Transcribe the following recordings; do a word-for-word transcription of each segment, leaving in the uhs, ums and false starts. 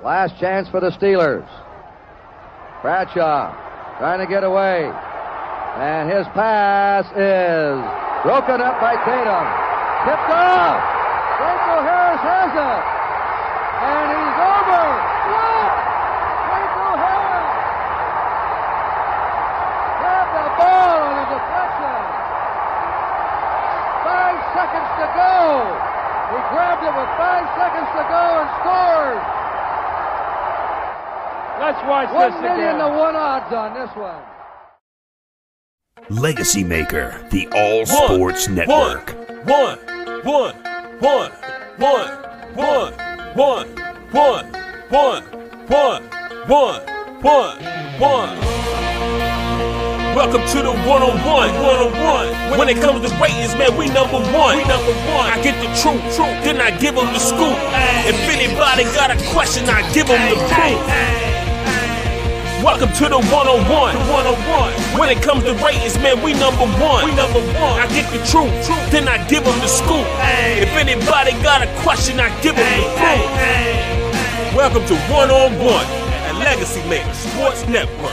Last chance for the Steelers. Bradshaw trying to get away. And his pass is broken up by Tatum. Tipped off. Franco Harris has it. And he's over. What? Franco Harris. Grab the ball on a deflection. Five seconds to go. He grabbed it with five seconds to go and scores. Let's watch this again. One million to one odds on this one. Legacy Maker, the All Sports Network. One, one, one, one, one, one, one, one, one, one, one, one. Welcome to the one-on-one, one-on-one. When it comes to ratings, man, we number one. We number one. I get the truth, truth, then I give them the scoop. If anybody got a question, I give them the proof. Welcome to the one-on-one, the one-on-one. When it comes to ratings, man, we number one. We number one. I get the truth, then I give them the scoop. If anybody got a question, I give them the proof. Welcome to one-on-one at Legacy Maker Sports Network.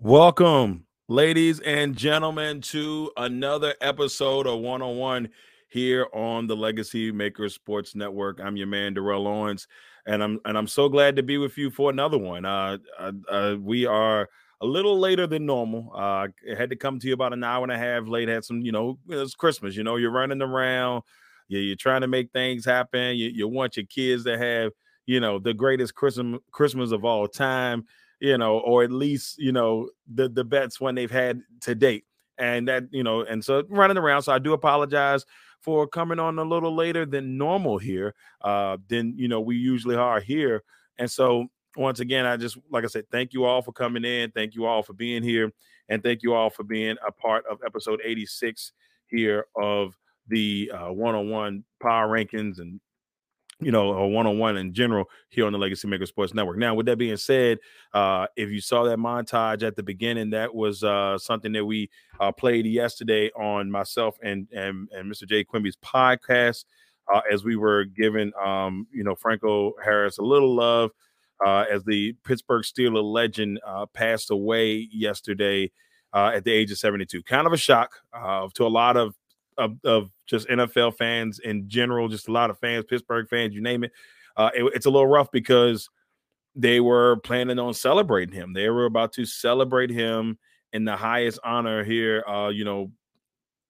Welcome, ladies and gentlemen, to another episode of one-on-one. Here on the Legacy Maker Sports Network. I'm your man, Darrell Lawrence, and I'm and I'm so glad to be with you for another one. Uh, uh, uh, we are a little later than normal. Uh, I had to come to you about an hour and a half late. Had some, you know, it's Christmas. You know, you're running around. You're, you're trying to make things happen. You, you want your kids to have, you know, the greatest Christmas Christmas of all time. You know, or at least, you know, the the best one they've had to date. And that, you know, and so running around. So I do apologize for coming on a little later than normal here, uh, than, you know, we usually are here. And so once again, I just, like I said, thank you all for coming in. Thank you all for being here. And thank you all for being a part of episode eighty-six here of the uh, one-on-one power rankings and, you know, a one-on-one in general here on the Legacy Maker Sports Network. Now, with that being said, uh, if you saw that montage at the beginning, that was uh, something that we uh, played yesterday on myself and and, and Mister Jay Quimby's podcast uh, as we were giving, um, you know, Franco Harris a little love uh, as the Pittsburgh Steelers legend uh, passed away yesterday uh, at the age of seventy-two. Kind of a shock uh, to a lot of Of, of just N F L fans in general, just a lot of fans, Pittsburgh fans, you name it. Uh, it. It's a little rough because they were planning on celebrating him. They were about to celebrate him in the highest honor here. Uh, you know,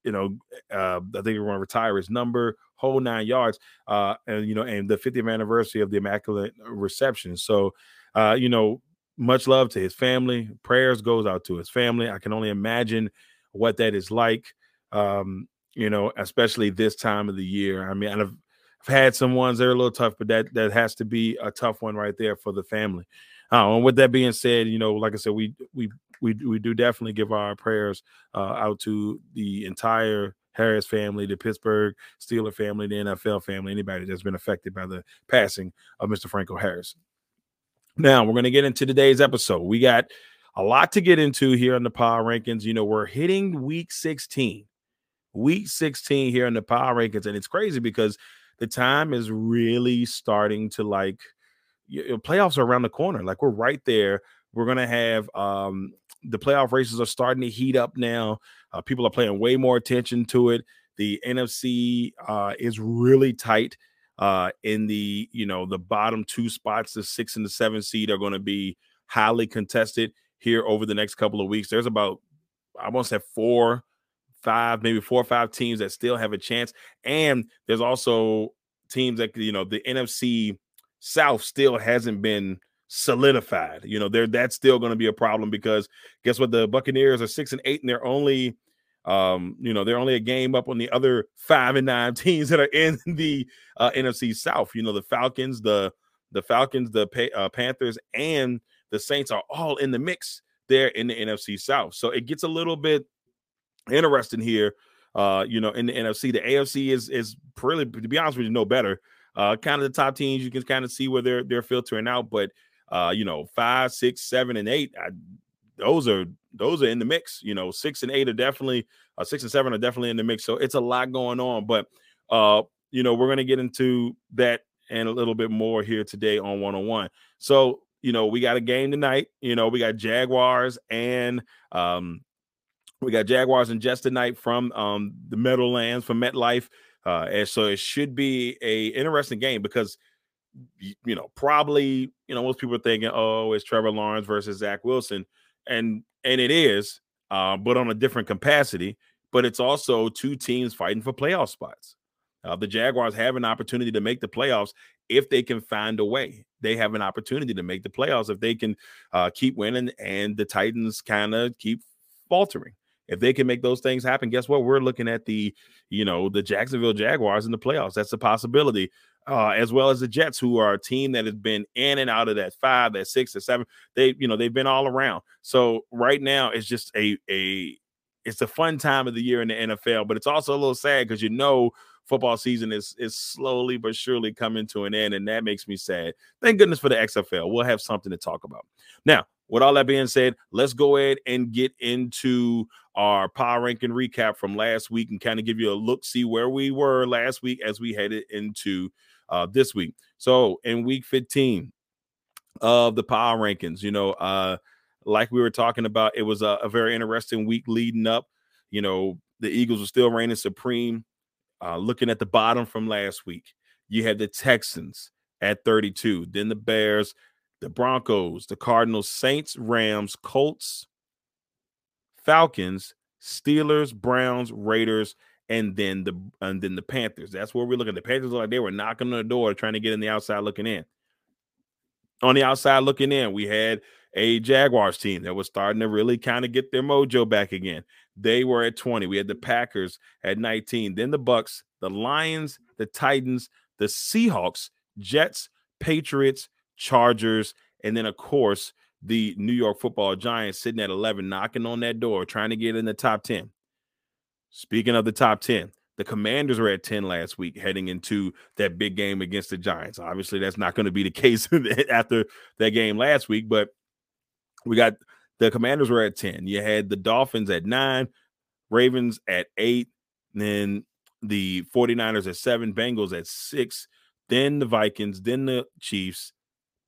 you know, uh, I think they were going to retire his number, whole nine yards, uh, and you know, and the fiftieth anniversary of the Immaculate Reception. So, uh, you know, much love to his family. Prayers goes out to his family. I can only imagine what that is like. Um, You know, especially this time of the year. I mean, I've, I've had some ones that are a little tough, but that that has to be a tough one right there for the family. Uh, and with that being said, you know, like I said, we we we we do definitely give our prayers uh, out to the entire Harris family, the Pittsburgh Steelers family, the N F L family, anybody that's been affected by the passing of Mister Franco Harris. Now we're going to get into today's episode. We got a lot to get into here on the Power Rankings. You know, we're hitting week sixteen. Week sixteen here in the Power Rankings, and it's crazy because the time is really starting to, like, you know, playoffs are around the corner. Like, we're right there. We're going to have um, the playoff races are starting to heat up now. Uh, people are paying way more attention to it. The N F C uh, is really tight uh, in the, you know, the bottom two spots, the six and the seven seed are going to be highly contested here over the next couple of weeks. There's about, I want to say four five, maybe four or five teams that still have a chance. And there's also teams that, you know, the N F C South still hasn't been solidified. You know, there that's still going to be a problem because guess what? The Buccaneers are six and eight and they're only, um, you know, they're only a game up on the other five and nine teams that are in the uh, N F C South. You know, the Falcons, the, the Falcons, the pa- uh, Panthers, and the Saints are all in the mix there in the N F C South. So it gets a little bit interesting here, uh, you know, in the N F C. The A F C is is pretty, to be honest with you, no better. Uh, kind of the top teams, you can kind of see where they're they're filtering out, but uh, you know, five, six, seven, and eight, I, those are those are in the mix. You know, six and eight are definitely uh, six and seven are definitely in the mix. So it's a lot going on. But, uh, you know, we're going to get into that and a little bit more here today on one oh one. So, you know, we got a game tonight. You know, we got Jaguars and um, we got Jaguars and Jets tonight from um, the Meadowlands, from MetLife. Uh, and so it should be a interesting game because, you know, probably, you know, most people are thinking, oh, it's Trevor Lawrence versus Zach Wilson. And and it is, uh, but on a different capacity. But it's also two teams fighting for playoff spots. Uh, the Jaguars have an opportunity to make the playoffs if they can find a way. They have an opportunity to make the playoffs if they can uh, keep winning and the Titans kind of keep faltering. If they can make those things happen, guess what? We're looking at the, you know, the Jacksonville Jaguars in the playoffs. That's a possibility, uh, as well as the Jets, who are a team that has been in and out of that five, that six, that seven. They, you know, they've been all around. So right now it's just a a it's a fun time of the year in the N F L, but it's also a little sad because, you know, football season is is slowly but surely coming to an end, and that makes me sad. Thank goodness for the X F L. We'll have something to talk about. Now, with all that being said, let's go ahead and get into our power ranking recap from last week and kind of give you a look, see where we were last week as we headed into uh, this week. So in week fifteen of the power rankings, you know, uh, like we were talking about, it was a, a very interesting week leading up. You know, the Eagles were still reigning supreme. Uh, looking at the bottom from last week, you had the Texans at thirty-two, then the Bears, the Broncos, the Cardinals, Saints, Rams, Colts, Falcons, Steelers, Browns, Raiders, and then the and then the Panthers. That's where we're looking. The Panthers look like they were knocking on the door, trying to get in the outside looking in. On the outside looking in, we had a Jaguars team that was starting to really kind of get their mojo back again. They were at twenty. We had the Packers at nineteen. Then the Bucks, the Lions, the Titans, the Seahawks, Jets, Patriots, Chargers, and then, of course, the New York Football Giants sitting at eleven, knocking on that door, trying to get in the top ten. Speaking of the top ten, the Commanders were at ten last week, heading into that big game against the Giants. Obviously, that's not going to be the case after that game last week, but we got the Commanders were at ten. You had the Dolphins at nine, Ravens at eight, then the 49ers at seven, Bengals at six, then the Vikings, then the Chiefs,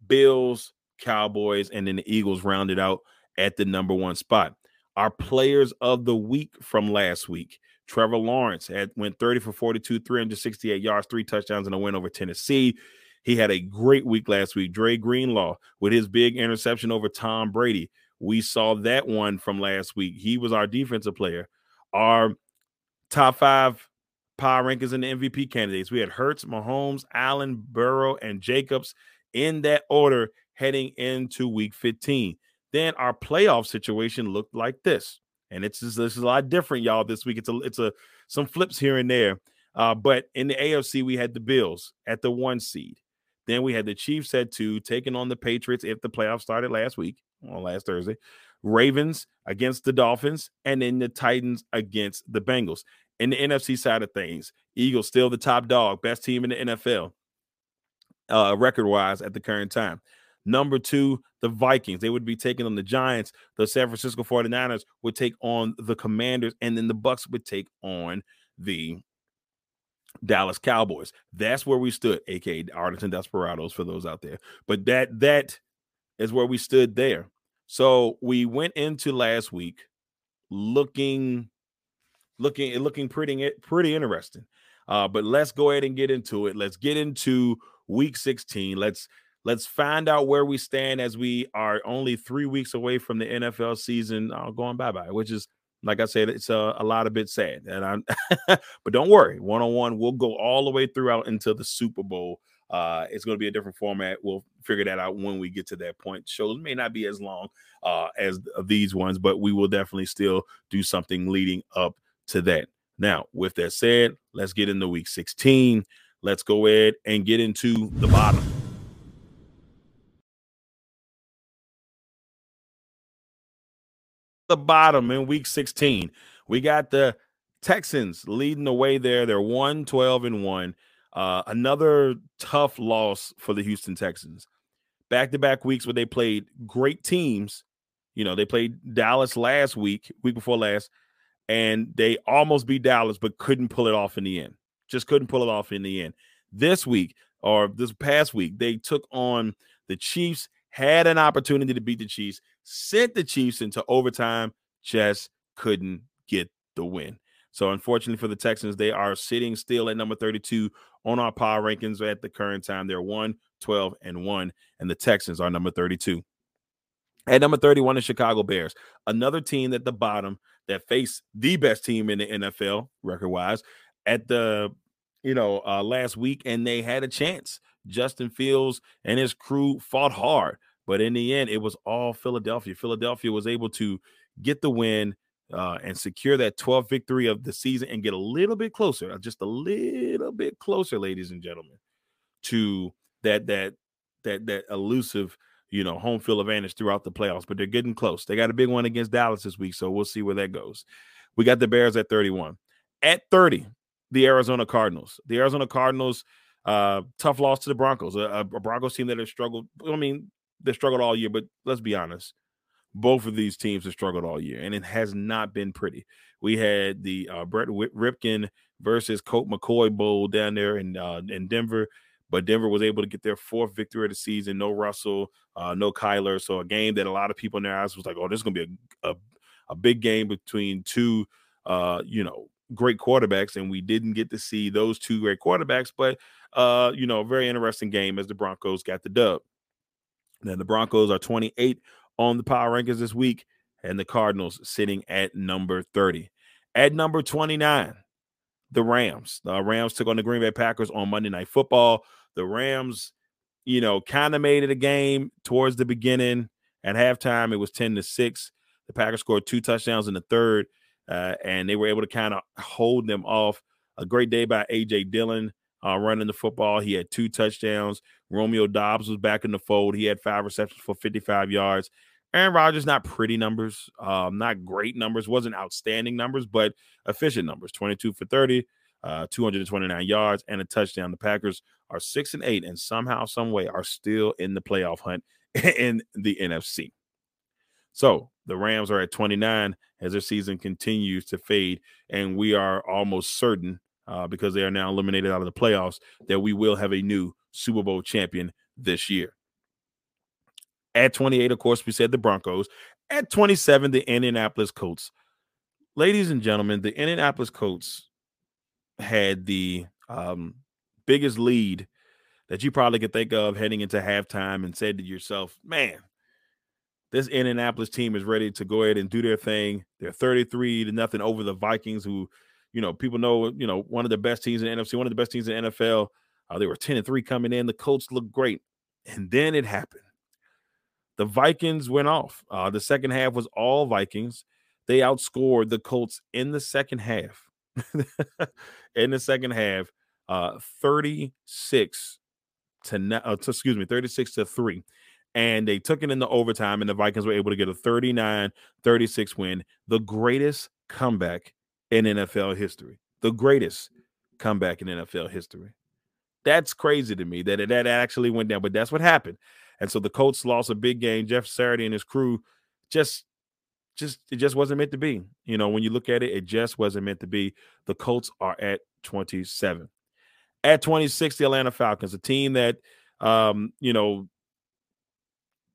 Bills, Cowboys, and then the Eagles rounded out at the number one spot. Our players of the week from last week, Trevor Lawrence had went thirty for forty-two, three hundred sixty-eight yards, three touchdowns, and a win over Tennessee. He had a great week last week. Dre Greenlaw with his big interception over Tom Brady. We saw that one from last week. He was our defensive player. Our top five power rankings and the M V P candidates. We had Hurts, Mahomes, Allen, Burrow, and Jacobs in that order heading into week fifteen. Then our playoff situation looked like this. And it's just, this is a lot different, y'all, this week. It's a, it's a some flips here and there. Uh, but in the A F C, we had the Bills at the one seed. Then we had the Chiefs at two, taking on the Patriots if the playoffs started last week, on last Thursday, Ravens against the Dolphins, and then the Titans against the Bengals. In the N F C side of things, Eagles still the top dog, best team in the N F L, uh, record-wise at the current time. Number two, the Vikings. They would be taking on the Giants. The San Francisco 49ers would take on the Commanders, and then the Bucks would take on the Dallas Cowboys. That's where we stood, aka Arlington Desperados for those out there. But that that is where we stood there. So we went into last week looking looking looking pretty pretty interesting. Uh, but let's go ahead and get into it. Let's get into week sixteen. Let's let's find out where we stand as we are only three weeks away from the N F L season uh, going bye-bye, which is, like I said, it's a, a lot of bit sad. And I'm but don't worry, one oh one will go all the way throughout until the Super Bowl. Uh, it's going to be a different format. We'll figure that out when we get to that point. Shows may not be as long uh, as these ones, but we will definitely still do something leading up to that. Now, with that said, let's get into week sixteen. Let's go ahead and get into the bottom. The bottom in week sixteen, we got the Texans leading the way there. They're one twelve and one. Uh, another tough loss for the Houston Texans. Back-to-back weeks where they played great teams You know, they played Dallas last week, week before last, and they almost beat Dallas but couldn't pull it off in the end. Just couldn't pull it off in the end. This week or this past week, they took on the Chiefs, had an opportunity to beat the Chiefs, sent the Chiefs into overtime, just couldn't get the win. So unfortunately for the Texans, they are sitting still at number thirty-two on our power rankings at the current time. They're one, twelve, and one, and the Texans are number thirty-two. At number thirty-one, the Chicago Bears, another team at the bottom that faced the best team in the N F L record-wise at the, you know, uh, last week, and they had a chance. Justin Fields and his crew fought hard, but in the end, it was all Philadelphia. Philadelphia was able to get the win uh, and secure that twelfth victory of the season and get a little bit closer, just a little bit closer, ladies and gentlemen, to that that that that elusive, you know, home field advantage throughout the playoffs. But they're getting close. They got a big one against Dallas this week, so we'll see where that goes. We got the Bears at thirty-one. At thirty, the Arizona Cardinals. The Arizona Cardinals, uh, tough loss to the Broncos, a, a Broncos team that has struggled. I mean, they struggled all year, but let's be honest. Both of these teams have struggled all year, and it has not been pretty. We had the uh, Brett Ripken versus Colt McCoy Bowl down there in uh, in Denver, but Denver was able to get their fourth victory of the season. No Russell, uh, no Kyler. So a game that a lot of people in their eyes was like, oh, this is going to be a, a a big game between two, uh, you know, great quarterbacks, and we didn't get to see those two great quarterbacks. But, uh, you know, a very interesting game as the Broncos got the dub. Now the Broncos are twenty-eight on the power rankings this week, and the Cardinals sitting at number thirty. At number twenty-nine, the Rams. The Rams took on the Green Bay Packers on Monday Night Football. The Rams, you know, kind of made it a game towards the beginning. At halftime, it was ten to six. The Packers scored two touchdowns in the third, uh, and they were able to kind of hold them off. A great day by A J Dillon uh, running the football. He had two touchdowns. Romeo Dobbs was back in the fold. He had five receptions for fifty-five yards. Aaron Rodgers, not pretty numbers, um, not great numbers, wasn't outstanding numbers, but efficient numbers, twenty-two for thirty, uh, two hundred twenty-nine yards, and a touchdown. The Packers are six and eight and somehow, some way are still in the playoff hunt in the N F C. So the Rams are at twenty-nine as their season continues to fade, and we are almost certain uh, because they are now eliminated out of the playoffs that we will have a new Super Bowl champion this year. At twenty-eight, of course, we said the Broncos. At twenty-seven, the Indianapolis Colts. Ladies and gentlemen, the Indianapolis Colts had the um, biggest lead that you probably could think of heading into halftime and said to yourself, man, this Indianapolis team is ready to go ahead and do their thing. They're thirty-three to nothing over the Vikings, who, you know, people know, you know, one of the best teams in the N F C, one of the best teams in the N F L. Uh, they were ten and three coming in. The Colts looked great. And then it happened. The Vikings went off. Uh, the second half was all Vikings. They outscored the Colts in the second half. in the second half, uh, thirty-six to, uh, to excuse me, thirty-six to three, and they took it into overtime. And the Vikings were able to get a thirty-nine thirty-six win, the greatest comeback in N F L history. The greatest comeback in N F L history. That's crazy to me that it, that actually went down, but that's what happened. And so the Colts lost a big game. Jeff Saturday and his crew just, just, it just wasn't meant to be. You know, when you look at it, it just wasn't meant to be. The Colts are at twenty-seven. At twenty-six, the Atlanta Falcons, a team that, um, you know,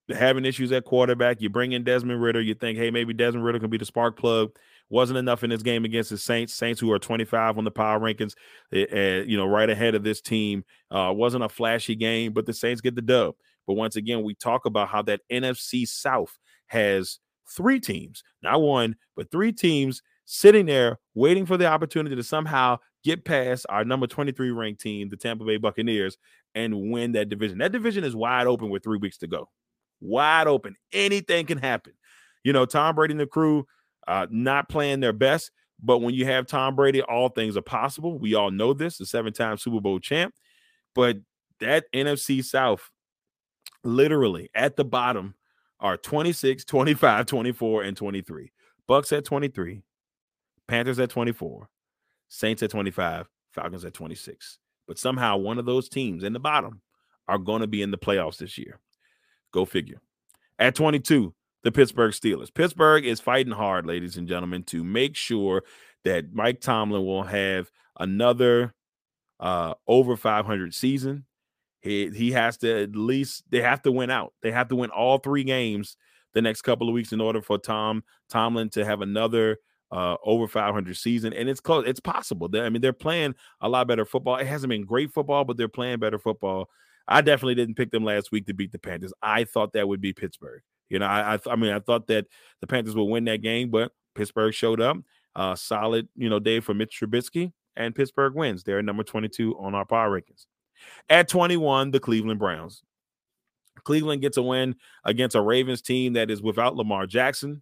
having issues at quarterback. You bring in Desmond Ridder. You think, hey, maybe Desmond Ridder can be the spark plug. Wasn't enough in this game against the Saints. Saints, who are twenty-five on the power rankings, uh, you know, right ahead of this team. Uh, wasn't a flashy game, but the Saints get the dub. But once again, we talk about how that N F C South has three teams, not one, but three teams sitting there waiting for the opportunity to somehow get past our number twenty-three ranked team, the Tampa Bay Buccaneers, and win that division. That division is wide open with three weeks to go. Wide open. Anything can happen. You know, Tom Brady and the crew uh, not playing their best, but when you have Tom Brady, all things are possible. We all know this, the seven-time Super Bowl champ. But that N F C South, literally at the bottom are twenty-six, twenty-five, twenty-four, and twenty-three. Bucks at twenty-three, Panthers at twenty-four, Saints at twenty-five, Falcons at twenty-six. But somehow one of those teams in the bottom are going to be in the playoffs this year. Go figure. At twenty-two, the Pittsburgh Steelers. Pittsburgh is fighting hard, ladies and gentlemen, to make sure that Mike Tomlin will have another uh, over five hundred season. He, he has to at least – they have to win out. They have to win all three games the next couple of weeks in order for Tom Tomlin to have another uh, over five hundred season. And it's close. It's possible. They, I mean, they're playing a lot better football. It hasn't been great football, but they're playing better football. I definitely didn't pick them last week to beat the Panthers. I thought that would be Pittsburgh. You know, I, I, I mean, I thought that the Panthers would win that game, but Pittsburgh showed up. Uh, solid, you know, day for Mitch Trubisky, and Pittsburgh wins. They're number twenty-two on our power rankings. At twenty-one, the Cleveland Browns. Cleveland gets a win against a Ravens team that is without Lamar Jackson.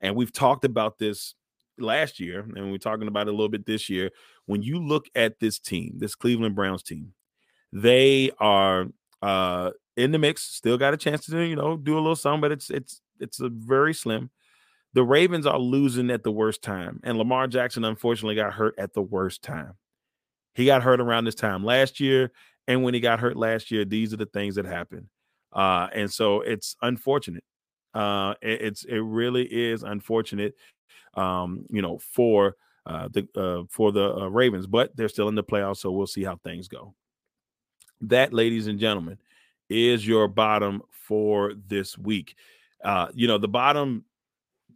And we've talked about this last year, and we're talking about it a little bit this year. When you look at this team, this Cleveland Browns team, they are uh, in the mix, still got a chance to, you know, do a little something, but it's it's it's a very slim. The Ravens are losing at the worst time, and Lamar Jackson unfortunately got hurt at the worst time. He got hurt around this time last year, and when he got hurt last year, these are the things that happened. Uh, and so it's unfortunate. Uh, it, it's it really is unfortunate, um, you know, for uh, the uh, for the uh, Ravens, but they're still in the playoffs, so we'll see how things go. That, ladies and gentlemen, is your bottom for this week. Uh, you know, the bottom,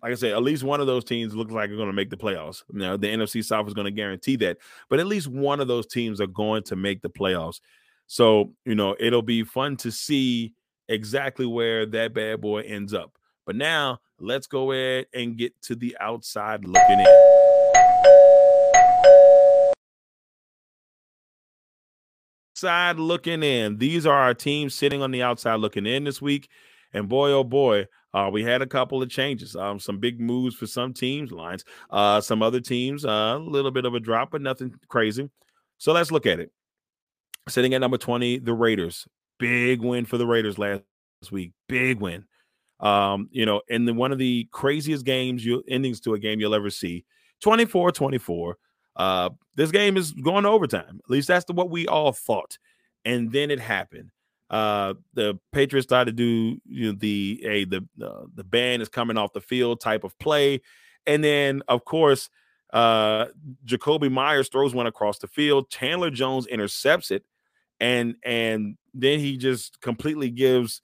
like I said, at least one of those teams looks like they're going to make the playoffs. Now, the N F C South is going to guarantee that, but at least one of those teams are going to make the playoffs. So, you know, it'll be fun to see exactly where that bad boy ends up. But now let's go ahead and get to the outside looking in. Side looking in. These are our teams sitting on the outside looking in this week. And boy, oh boy, uh, we had a couple of changes. Um, some big moves for some teams, lines. Uh, some other teams, uh, a little bit of a drop, but nothing crazy. So let's look at it. Sitting at number twenty, the Raiders. Big win for the Raiders last week. Big win. Um, you know, in the, one of the craziest games, you endings to a game you'll ever see. twenty-four twenty-four. Uh, this game is going to overtime. At least that's the, what we all thought. And then it happened. Uh, the Patriots started to do you know, the, hey, the, uh, the band is coming off the field type of play. And then, of course, uh, Jacoby Myers throws one across the field. Chandler Jones intercepts it. And, and then he just completely gives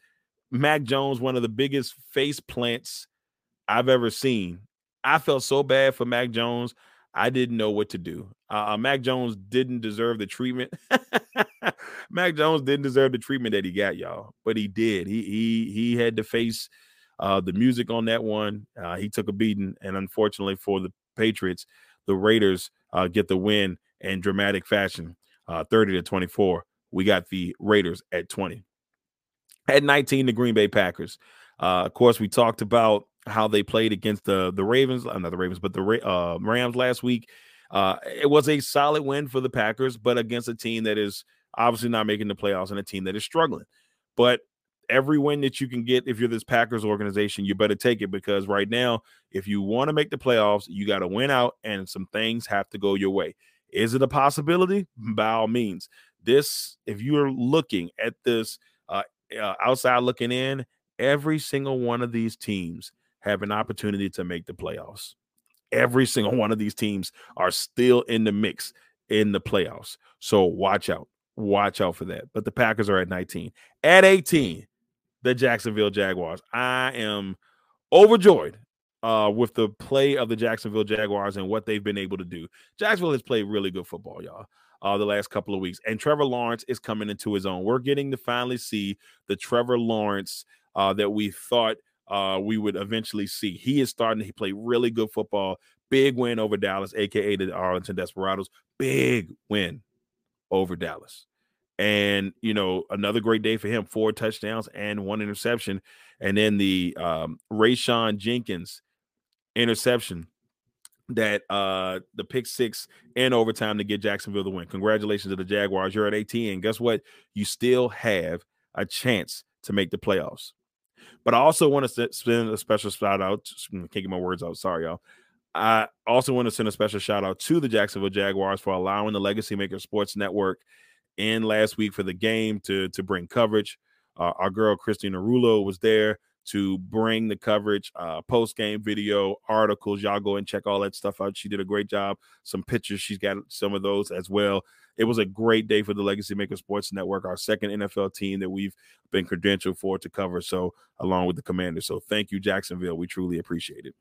Mac Jones one of the biggest face plants I've ever seen. I felt so bad for Mac Jones. I didn't know what to do. Uh, Mac Jones didn't deserve the treatment. Mac Jones didn't deserve the treatment that he got, y'all, but he did. He he he had to face uh, the music on that one. Uh, he took a beating, and unfortunately for the Patriots, the Raiders uh, get the win in dramatic fashion, uh, thirty to twenty-four. We got the Raiders at twenty. At nineteen, the Green Bay Packers. Uh, of course, we talked about how they played against the the Ravens, not the Ravens, but the uh, Rams last week. Uh, it was a solid win for the Packers, but against a team that is obviously not making the playoffs and a team that is struggling. But every win that you can get, if you're this Packers organization, you better take it, because right now, if you want to make the playoffs, you got to win out, and some things have to go your way. Is it a possibility? By all means. This, if you're looking at this uh, uh, outside looking in, every single one of these teams have an opportunity to make the playoffs. Every single one of these teams are still in the mix in the playoffs. So watch out. Watch out for that. But the Packers are at nineteen. At eighteen, the Jacksonville Jaguars. I am overjoyed uh, with the play of the Jacksonville Jaguars and what they've been able to do. Jacksonville has played really good football, y'all, uh, the last couple of weeks. And Trevor Lawrence is coming into his own. We're getting to finally see the Trevor Lawrence uh, that we thought Uh, we would eventually see. He is starting. He played really good football. Big win over Dallas, a k a the Arlington Desperados. Big win over Dallas. And, you know, another great day for him. Four touchdowns and one interception. And then the um, Rashaan Jenkins interception that uh, the pick six in overtime to get Jacksonville the win. Congratulations to the Jaguars. You're at eighteen. And guess what? You still have a chance to make the playoffs. But I also want to send a special shout out. I can't get my words out. Sorry, y'all. I also want to send a special shout out to the Jacksonville Jaguars for allowing the Legacy Maker Sports Network in last week for the game to, to bring coverage. Uh, our girl, Christine Arulo, was there. to bring the coverage, uh, post-game video, articles. Y'all go and check all that stuff out. She did a great job. Some pictures. She's got some of those as well. It was a great day for the Legacy Maker Sports Network, our second N F L team that we've been credentialed for to cover, so along with the Commanders. So thank you, Jacksonville. We truly appreciate it.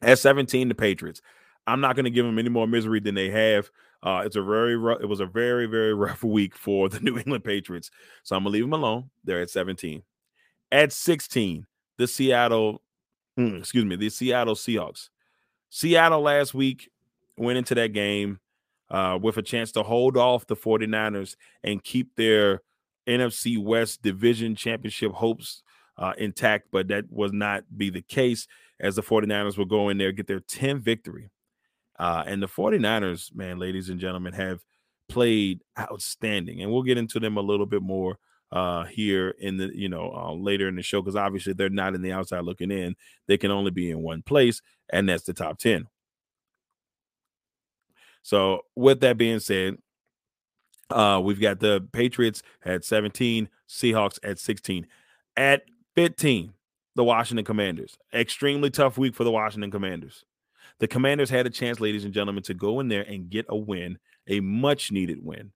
At seventeen, the Patriots. I'm not going to give them any more misery than they have. Uh, it's a very rough, it was a very, very rough week for the New England Patriots. So I'm going to leave them alone. They're at seventeen. At sixteen, the Seattle, excuse me, the Seattle Seahawks. Seattle last week went into that game Uh, with a chance to hold off the 49ers and keep their N F C West division championship hopes uh, intact, but that was not be the case as the 49ers will go in there, get their tenth victory. Uh, and the 49ers, man, ladies and gentlemen, have played outstanding. And we'll get into them a little bit more uh, here in the, you know, uh, later in the show, because obviously they're not in the outside looking in. They can only be in one place, and that's the top ten. So with that being said, uh, we've got the Patriots at seventeen, Seahawks at sixteen. At fifteen, the Washington Commanders. Extremely tough week for the Washington Commanders. The Commanders had a chance, ladies and gentlemen, to go in there and get a win, a much-needed win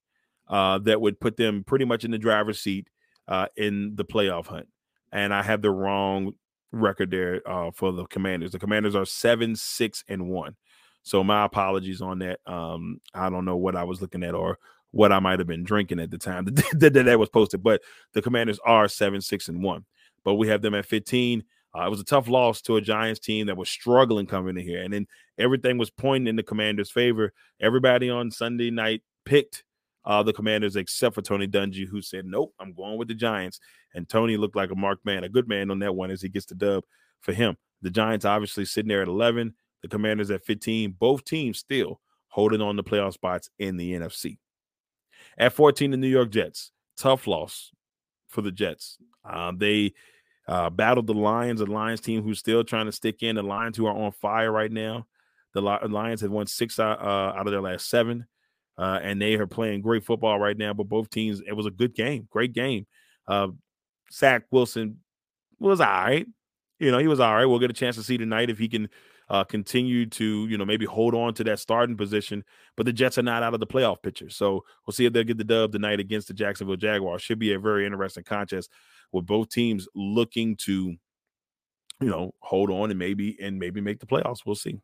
uh, that would put them pretty much in the driver's seat uh, in the playoff hunt. And I have the wrong record there uh, for the Commanders. The Commanders are seven, six, and one. So my apologies on that. Um, I don't know what I was looking at or what I might have been drinking at the time that that was posted. But the Commanders are seven, six, and one. But we have them at fifteen. Uh, it was a tough loss to a Giants team that was struggling coming in here. And then everything was pointing in the Commanders' favor. Everybody on Sunday night picked uh, the Commanders except for Tony Dungy, who said, nope, I'm going with the Giants. And Tony looked like a marked man, a good man on that one as he gets the dub for him. The Giants obviously sitting there at eleven. The Commanders at fifteen, both teams still holding on to playoff spots in the N F C. At fourteen, the New York Jets. Tough loss for the Jets. Uh, they uh, battled the Lions, a Lions team who's still trying to stick in. The Lions who are on fire right now. The Lions have won six uh, out of their last seven, uh, and they are playing great football right now. But both teams, it was a good game, great game. Uh, Zach Wilson was all right. You know, he was all right. We'll get a chance to see tonight if he can – Uh, continue to, you know, maybe hold on to that starting position, but the Jets are not out of the playoff picture. So we'll see if they'll get the dub tonight against the Jacksonville Jaguars. Should be a very interesting contest with both teams looking to, you know, hold on and maybe and maybe make the playoffs. We'll see.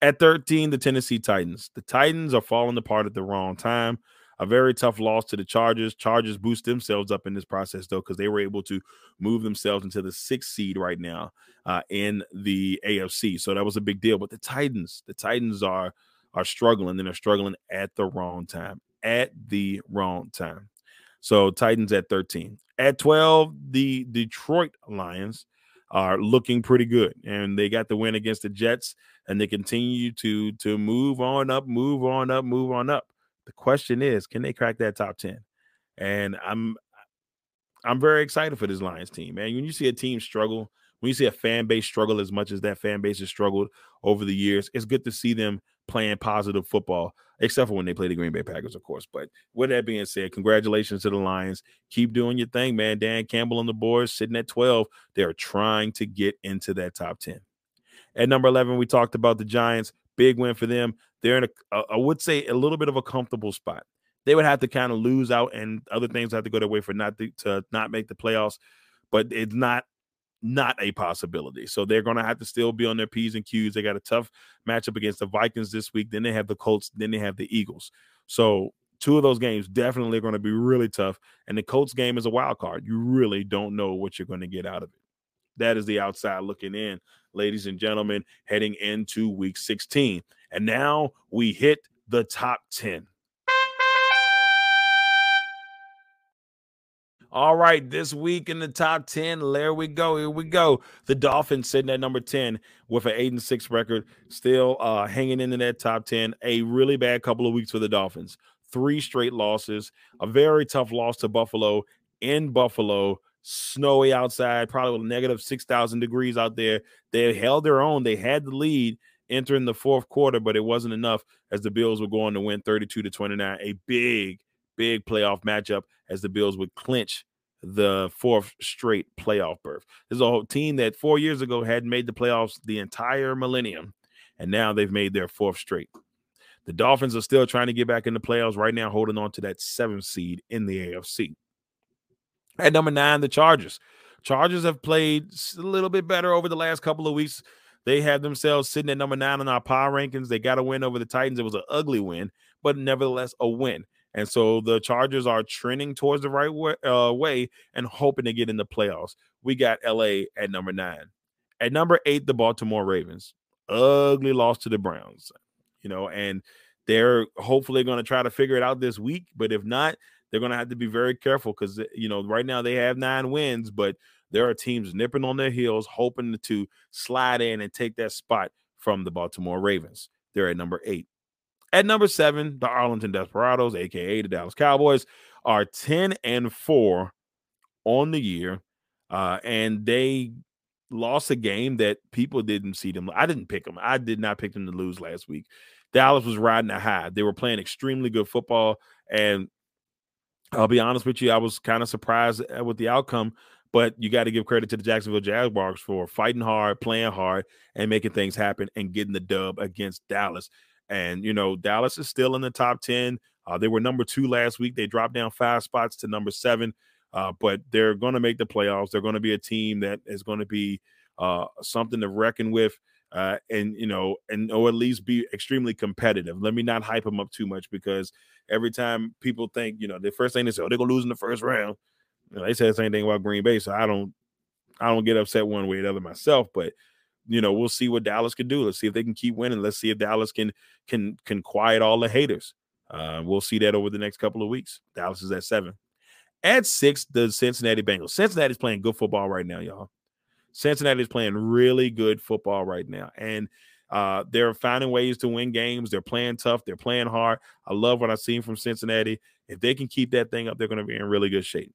At thirteen, the Tennessee Titans. The Titans are falling apart at the wrong time. A very tough loss to the Chargers. Chargers boost themselves up in this process, though, because they were able to move themselves into the sixth seed right now uh, in the A F C. So that was a big deal. But the Titans, the Titans are are struggling, and they're struggling at the wrong time, at the wrong time. So Titans at thirteen. At twelve, the Detroit Lions are looking pretty good, and they got the win against the Jets, and they continue to to move on up, move on up, move on up. The question is, can they crack that top ten? And I'm I'm very excited for this Lions team, man. When you see a team struggle, when you see a fan base struggle as much as that fan base has struggled over the years, it's good to see them playing positive football, except for when they play the Green Bay Packers, of course. But with that being said, congratulations to the Lions. Keep doing your thing, man. Dan Campbell on the board sitting at twelve. They're trying to get into that top ten. At number eleven, we talked about the Giants. Big win for them. They're in, a, I would say, a little bit of a comfortable spot. They would have to kind of lose out, and other things have to go their way for not to, to not make the playoffs. But it's not not a possibility. So they're going to have to still be on their P's and Q's. They got a tough matchup against the Vikings this week. Then they have the Colts. Then they have the Eagles. So two of those games definitely are going to be really tough. And the Colts game is a wild card. You really don't know what you're going to get out of it. That is the outside looking in, ladies and gentlemen, heading into week sixteen. And now we hit the top ten. All right, this week in the top ten, there we go. Here we go. The Dolphins sitting at number ten with an eight and six record, still uh, hanging into that top ten. A really bad couple of weeks for the Dolphins. Three straight losses, a very tough loss to Buffalo in Buffalo. Snowy outside, probably with negative six thousand degrees out there. They held their own. They had the lead entering the fourth quarter, but it wasn't enough as the Bills were going to win thirty-two to twenty-nine. A big, big playoff matchup as the Bills would clinch the fourth straight playoff berth. This is a whole team that four years ago hadn't made the playoffs the entire millennium, and now they've made their fourth straight. The Dolphins are still trying to get back in the playoffs right now, holding on to that seventh seed in the A F C. At number nine, the Chargers. Chargers have played a little bit better over the last couple of weeks. They have themselves sitting at number nine in our power rankings. They got a win over the Titans. It was an ugly win, but nevertheless a win. And so the Chargers are trending towards the right way, uh, way and hoping to get in the playoffs. We got L A at number nine. At number eight, the Baltimore Ravens. Ugly loss to the Browns, you know, and they're hopefully going to try to figure it out this week. But if not, they're going to have to be very careful because, you know, right now they have nine wins, but there are teams nipping on their heels, hoping to slide in and take that spot from the Baltimore Ravens. They're at number eight. At number seven, the Arlington Desperados, a k a the Dallas Cowboys, are ten and four on the year, uh, and they lost a game that people didn't see them. I didn't pick them. I did not pick them to lose last week. Dallas was riding a high. They were playing extremely good football, and I'll be honest with you, I was kind of surprised with the outcome, but you got to give credit to the Jacksonville Jaguars for fighting hard, playing hard, and making things happen and getting the dub against Dallas. And, you know, Dallas is still in the top ten. Uh, they were number two last week. They dropped down five spots to number seven, uh, but they're going to make the playoffs. They're going to be a team that is going to be uh, something to reckon with uh, and, you know, and or at least be extremely competitive. Let me not hype them up too much because every time people think, you know, the first thing they say, oh, they're going to lose in the first round. You know, they said the same thing about Green Bay, so I don't I don't get upset one way or the other myself, but you know, we'll see what Dallas can do. Let's see if they can keep winning. Let's see if Dallas can can can quiet all the haters. Uh, we'll see that over the next couple of weeks. Dallas is at seven. At six, the Cincinnati Bengals. Cincinnati's playing good football right now, y'all. Cincinnati's playing really good football right now. And uh, they're finding ways to win games. They're playing tough. They're playing hard. I love what I've seen from Cincinnati. If they can keep that thing up, they're going to be in really good shape.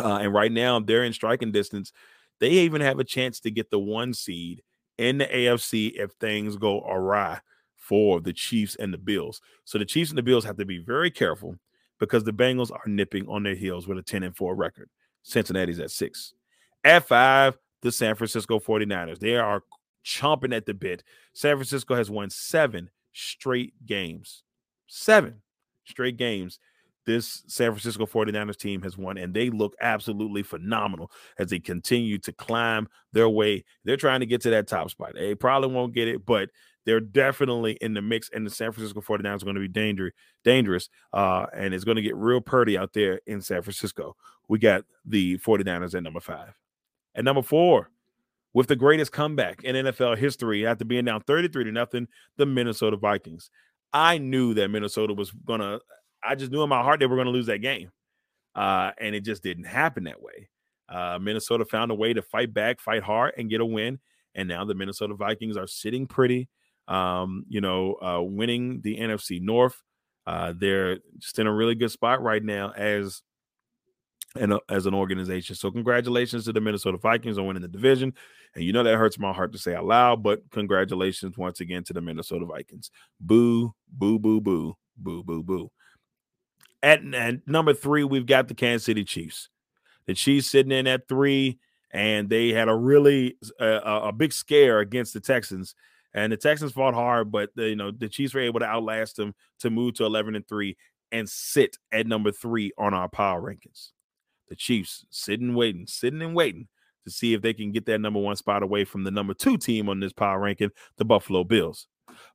Uh, and right now, they're in striking distance. They even have a chance to get the one seed in the A F C if things go awry for the Chiefs and the Bills. So the Chiefs and the Bills have to be very careful because the Bengals are nipping on their heels with a ten and four record. Cincinnati's at six. At five, the San Francisco forty-niners. They are chomping at the bit. San Francisco has won seven straight games. Seven straight games. This San Francisco forty-niners team has won, and they look absolutely phenomenal as they continue to climb their way. They're trying to get to that top spot. They probably won't get it, but they're definitely in the mix, and the San Francisco forty-niners are going to be danger, dangerous, uh, and it's going to get real purdy out there in San Francisco. We got the forty-niners at number five. At number four, with the greatest comeback in N F L history after being down thirty-three to nothing, the Minnesota Vikings. I knew that Minnesota was going to – I just knew in my heart they were going to lose that game. Uh, and it just didn't happen that way. Uh, Minnesota found a way to fight back, fight hard, and get a win. And now the Minnesota Vikings are sitting pretty, um, you know, uh, winning the N F C North. Uh, they're just in a really good spot right now as an, as an organization. So congratulations to the Minnesota Vikings on winning the division. And you know that hurts my heart to say out loud, but congratulations once again to the Minnesota Vikings. Boo, boo, boo, boo, boo, boo, boo. At, at number three, we've got the Kansas City Chiefs. The Chiefs sitting in at three, and they had a really uh, a big scare against the Texans. And the Texans fought hard, but the, you know the Chiefs were able to outlast them to move to eleven and three and sit at number three on our power rankings. The Chiefs sitting, waiting, sitting and waiting to see if they can get that number one spot away from the number two team on this power ranking, the Buffalo Bills.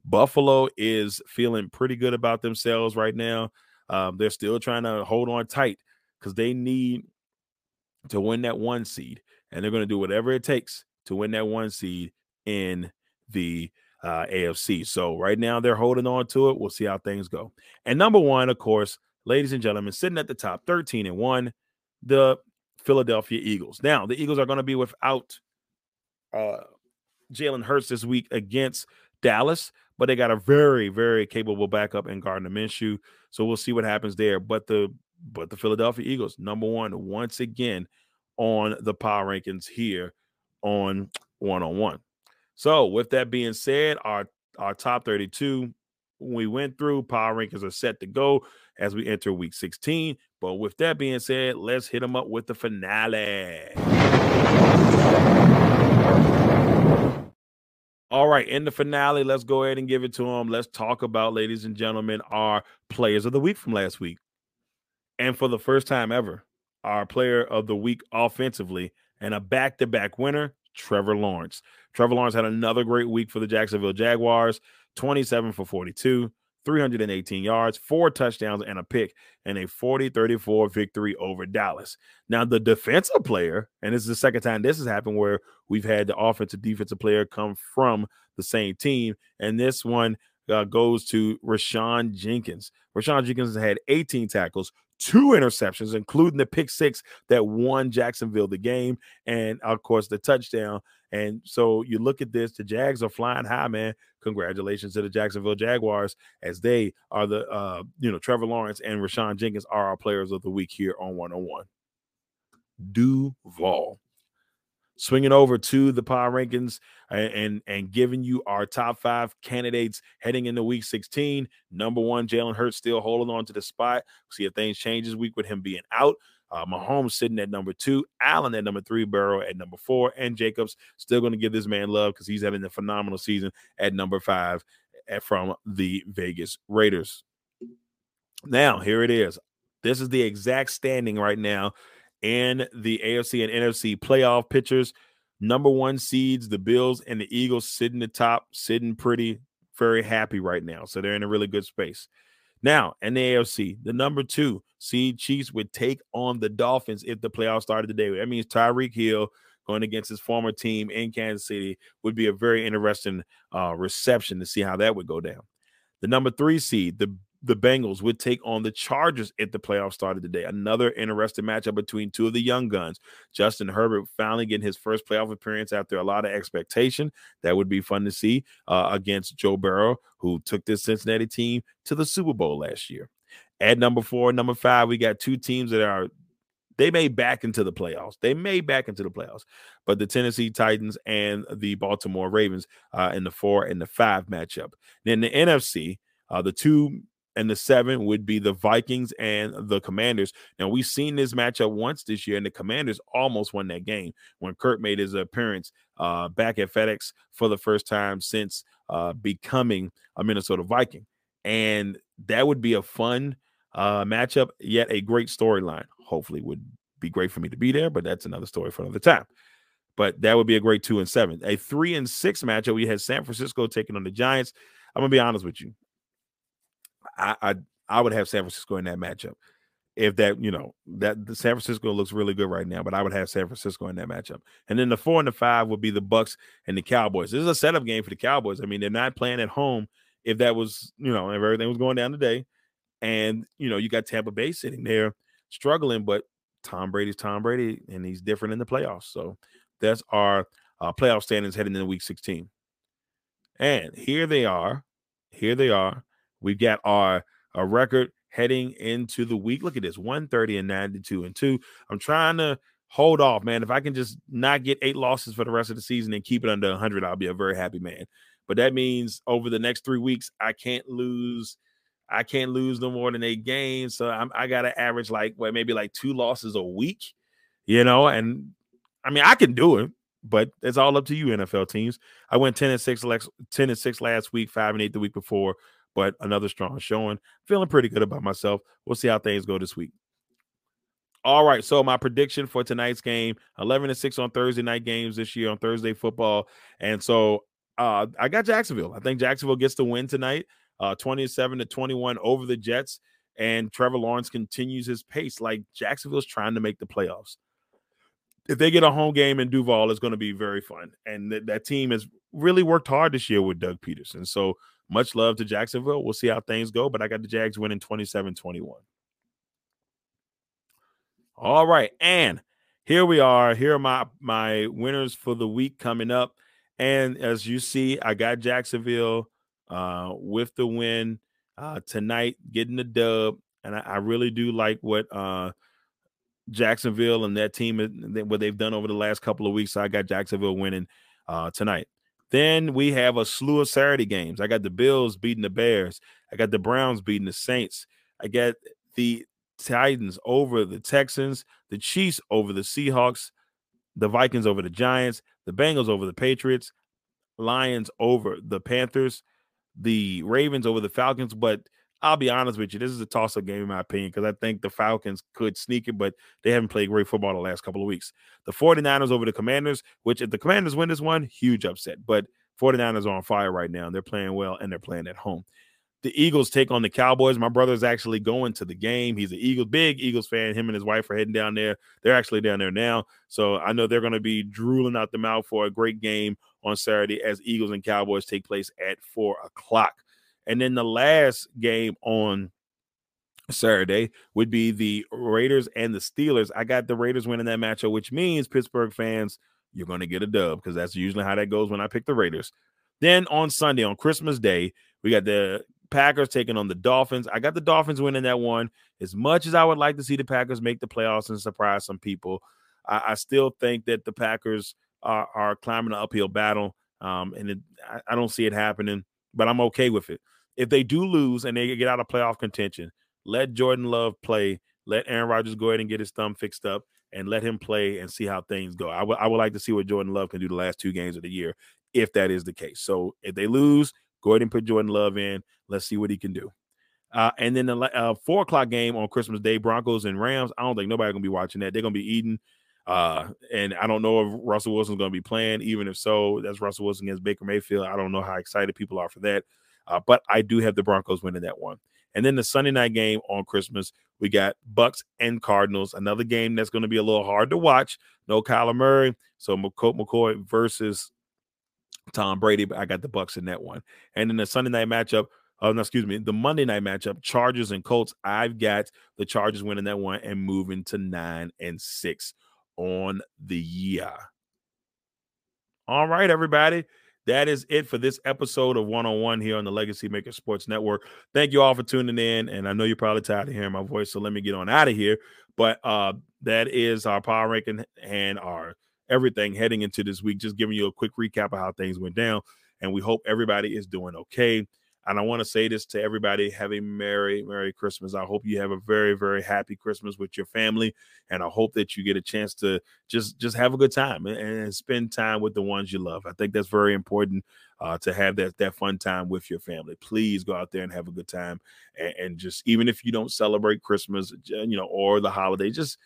Buffalo is feeling pretty good about themselves right now. Um, they're still trying to hold on tight because they need to win that one seed, and they're going to do whatever it takes to win that one seed in the uh, A F C. So right now they're holding on to it. We'll see how things go. And number one, of course, ladies and gentlemen, sitting at the top, thirteen and one, the Philadelphia Eagles. Now the Eagles are going to be without uh, Jalen Hurts this week against Dallas, but they got a very, very capable backup in Gardner Minshew. So we'll see what happens there. But the but the Philadelphia Eagles, number one, once again, on the power rankings here on one-on-one. So with that being said, our, our top thirty-two we went through. Power rankings are set to go as we enter week sixteen. But with that being said, let's hit them up with the finale. All right, in the finale, let's go ahead and give it to them. Let's talk about, ladies and gentlemen, our players of the week from last week. And for the first time ever, our player of the week offensively and a back-to-back winner, Trevor Lawrence. Trevor Lawrence had another great week for the Jacksonville Jaguars, twenty-seven for forty-two, three hundred eighteen yards, four touchdowns, and a pick, and a forty thirty-four victory over Dallas. Now, the defensive player, and this is the second time this has happened where we've had the offensive defensive player come from the same team, and this one uh, goes to Rashaan Jenkins. Rashaan Jenkins has had eighteen tackles, two interceptions, including the pick six that won Jacksonville the game, and, of course, the touchdown. And so you look at this, the Jags are flying high, man. Congratulations to the Jacksonville Jaguars as they are the, uh, you know, Trevor Lawrence and Rashaan Jenkins are our players of the week here on one oh one. Duval. Swinging over to the power rankings and, and, and giving you our top five candidates heading into week sixteen. Number one, Jalen Hurts still holding on to the spot. We'll see if things change this week with him being out. Uh, Mahomes sitting at number two, Allen at number three, Burrow at number four, and Jacobs still going to give this man love because he's having a phenomenal season at number five at, from the Vegas Raiders. Now, here it is. This is the exact standing right now in the A F C and N F C playoff pictures. Number one seeds, the Bills and the Eagles sitting atop, sitting pretty, very happy right now. So they're in a really good space. Now, in the A F C, the number two seed Chiefs would take on the Dolphins if the playoffs started today. That means Tyreek Hill going against his former team in Kansas City would be a very interesting uh, reception to see how that would go down. The number three seed, the the Bengals would take on the Chargers if the playoffs started today. Another interesting matchup between two of the young guns. Justin Herbert finally getting his first playoff appearance after a lot of expectation. That would be fun to see uh, against Joe Burrow, who took this Cincinnati team to the Super Bowl last year. At number four, number five, we got two teams that are, they may back into the playoffs. They may back into the playoffs, but the Tennessee Titans and the Baltimore Ravens uh, in the four and the five matchup. Then the N F C, uh, the two and the seven would be the Vikings and the Commanders. Now, we've seen this matchup once this year, and the Commanders almost won that game when Kirk made his appearance uh, back at FedEx for the first time since uh, becoming a Minnesota Viking. And that would be a fun uh, matchup, yet a great storyline. Hopefully, it would be great for me to be there, but that's another story for another time. But that would be a great two and seven. A three and six matchup, we had San Francisco taking on the Giants. I'm going to be honest with you. I, I I would have San Francisco in that matchup. If that, you know, that the San Francisco looks really good right now, but I would have San Francisco in that matchup. And then the four and the five would be the Bucks and the Cowboys. This is a setup game for the Cowboys. I mean, they're not playing at home. If that was, you know, if everything was going down today, and you know, you got Tampa Bay sitting there struggling, but Tom Brady's Tom Brady, and he's different in the playoffs. So that's our uh, playoff standings heading into Week sixteen. And here they are. Here they are. We've got our, our record heading into the week. Look at this, one thirty and ninety-two and two. I'm trying to hold off, man. If I can just not get eight losses for the rest of the season and keep it under one hundred, I'll be a very happy man. But that means over the next three weeks, I can't lose. I can't lose no more than eight games. So I'm, I got to average like well, maybe like two losses a week, you know. And I mean, I can do it, but it's all up to you, N F L teams. I went ten and six, ten and six last week, five and eight the week before. But another strong showing. Feeling pretty good about myself. We'll see how things go this week. All right, so my prediction for tonight's game, eleven and six on Thursday night games this year on Thursday football. And so uh, I got Jacksonville. I think Jacksonville gets the win tonight, uh, twenty-seven to twenty-one over the Jets. And Trevor Lawrence continues his pace. Like, Jacksonville's trying to make the playoffs. If they get a home game in Duval, it's going to be very fun. And th- that team has really worked hard this year with Doug Peterson. So much love to Jacksonville. We'll see how things go, but I got the Jags winning twenty-seven twenty-one. All right, and here we are. Here are my, my winners for the week coming up. And as you see, I got Jacksonville uh, with the win uh, tonight, getting the dub. And I, I really do like what uh, Jacksonville and that team, what they've done over the last couple of weeks. So I got Jacksonville winning uh, tonight. Then we have a slew of Saturday games. I got the Bills beating the Bears. I got the Browns beating the Saints. I got the Titans over the Texans, the Chiefs over the Seahawks, the Vikings over the Giants, the Bengals over the Patriots, Lions over the Panthers, the Ravens over the Falcons. But I'll be honest with you, this is a toss-up game in my opinion, because I think the Falcons could sneak it, but they haven't played great football the last couple of weeks. The 49ers over the Commanders, which if the Commanders win this one, huge upset. But 49ers are on fire right now, and they're playing well, and they're playing at home. The Eagles take on the Cowboys. My brother's actually going to the game. He's an Eagles, big Eagles fan. Him and his wife are heading down there. They're actually down there now. So I know they're going to be drooling out the mouth for a great game on Saturday as Eagles and Cowboys take place at four o'clock. And then the last game on Saturday would be the Raiders and the Steelers. I got the Raiders winning that matchup, which means, Pittsburgh fans, you're going to get a dub, because that's usually how that goes when I pick the Raiders. Then on Sunday, on Christmas Day, we got the Packers taking on the Dolphins. I got the Dolphins winning that one. As much as I would like to see the Packers make the playoffs and surprise some people, I, I still think that the Packers are, are climbing an uphill battle, um, and it, I, I don't see it happening, but I'm okay with it. If they do lose and they get out of playoff contention, let Jordan Love play. Let Aaron Rodgers go ahead and get his thumb fixed up and let him play and see how things go. I, w- I would like to see what Jordan Love can do the last two games of the year if that is the case. So if they lose, go ahead and put Jordan Love in. Let's see what he can do. Uh, and then the uh, four o'clock game on Christmas Day, Broncos and Rams. I don't think nobody's going to be watching that. They're going to be eating. Uh, and I don't know if Russell Wilson's going to be playing. Even if so, that's Russell Wilson against Baker Mayfield. I don't know how excited people are for that. Uh, but I do have the Broncos winning that one. And then the Sunday night game on Christmas, we got Bucks and Cardinals, another game that's going to be a little hard to watch. No Kyler Murray. So McCoy, McCoy versus Tom Brady, but I got the Bucks in that one. And then the Sunday night matchup, uh, no, excuse me, the Monday night matchup, Chargers and Colts. I've got the Chargers winning that one and moving to nine and six on the year. All right, everybody. That is it for this episode of one-on-one here on the Legacy Maker Sports Network. Thank you all for tuning in, and I know you're probably tired of hearing my voice, so let me get on out of here. But uh, that is our power ranking and our everything heading into this week, just giving you a quick recap of how things went down, and we hope everybody is doing okay. And I want to say this to everybody, have a Merry, Merry Christmas. I hope you have a very, very happy Christmas with your family, and I hope that you get a chance to just, just have a good time and, and spend time with the ones you love. I think that's very important uh, to have that, that fun time with your family. Please go out there and have a good time, and, and just even if you don't celebrate Christmas, you know, or the holiday, just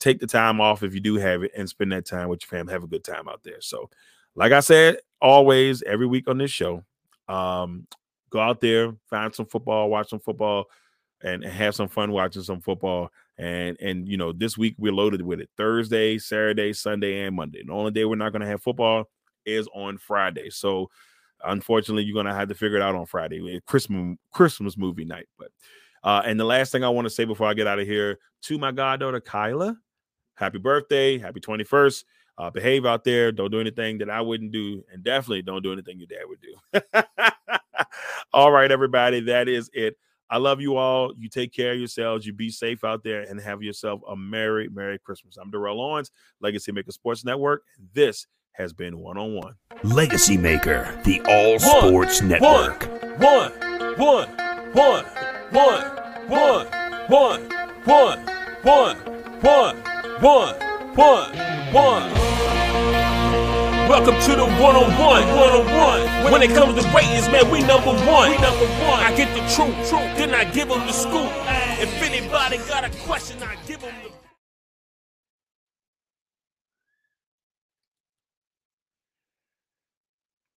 take the time off if you do have it and spend that time with your family. Have a good time out there. So like I said, always, every week on this show, um, go out there, find some football, watch some football, and, and have some fun watching some football. And, and you know, this week we're loaded with it. Thursday, Saturday, Sunday, and Monday. The only day we're not going to have football is on Friday. So, unfortunately, you're going to have to figure it out on Friday, Christmas, Christmas movie night. But uh, and the last thing I want to say before I get out of here, to my goddaughter, Kyla, happy birthday, happy twenty-first. Uh, behave out there. Don't do anything that I wouldn't do, and definitely don't do anything your dad would do. All right, everybody, that is it. I love you all. You take care of yourselves. You be safe out there, and have yourself a Merry, Merry Christmas. I'm Darrell Lawrence, Legacy Maker Sports Network. This has been one-on-one. Legacy Maker, the all sports network. One, one, one, one, one, one, one, one, one, one, one, one. Welcome to the one-on-one, one-on-one. When it comes to ratings, man, we number one. We number one. I get the truth, truth. Then I give them the scoop. If anybody got a question, I give them the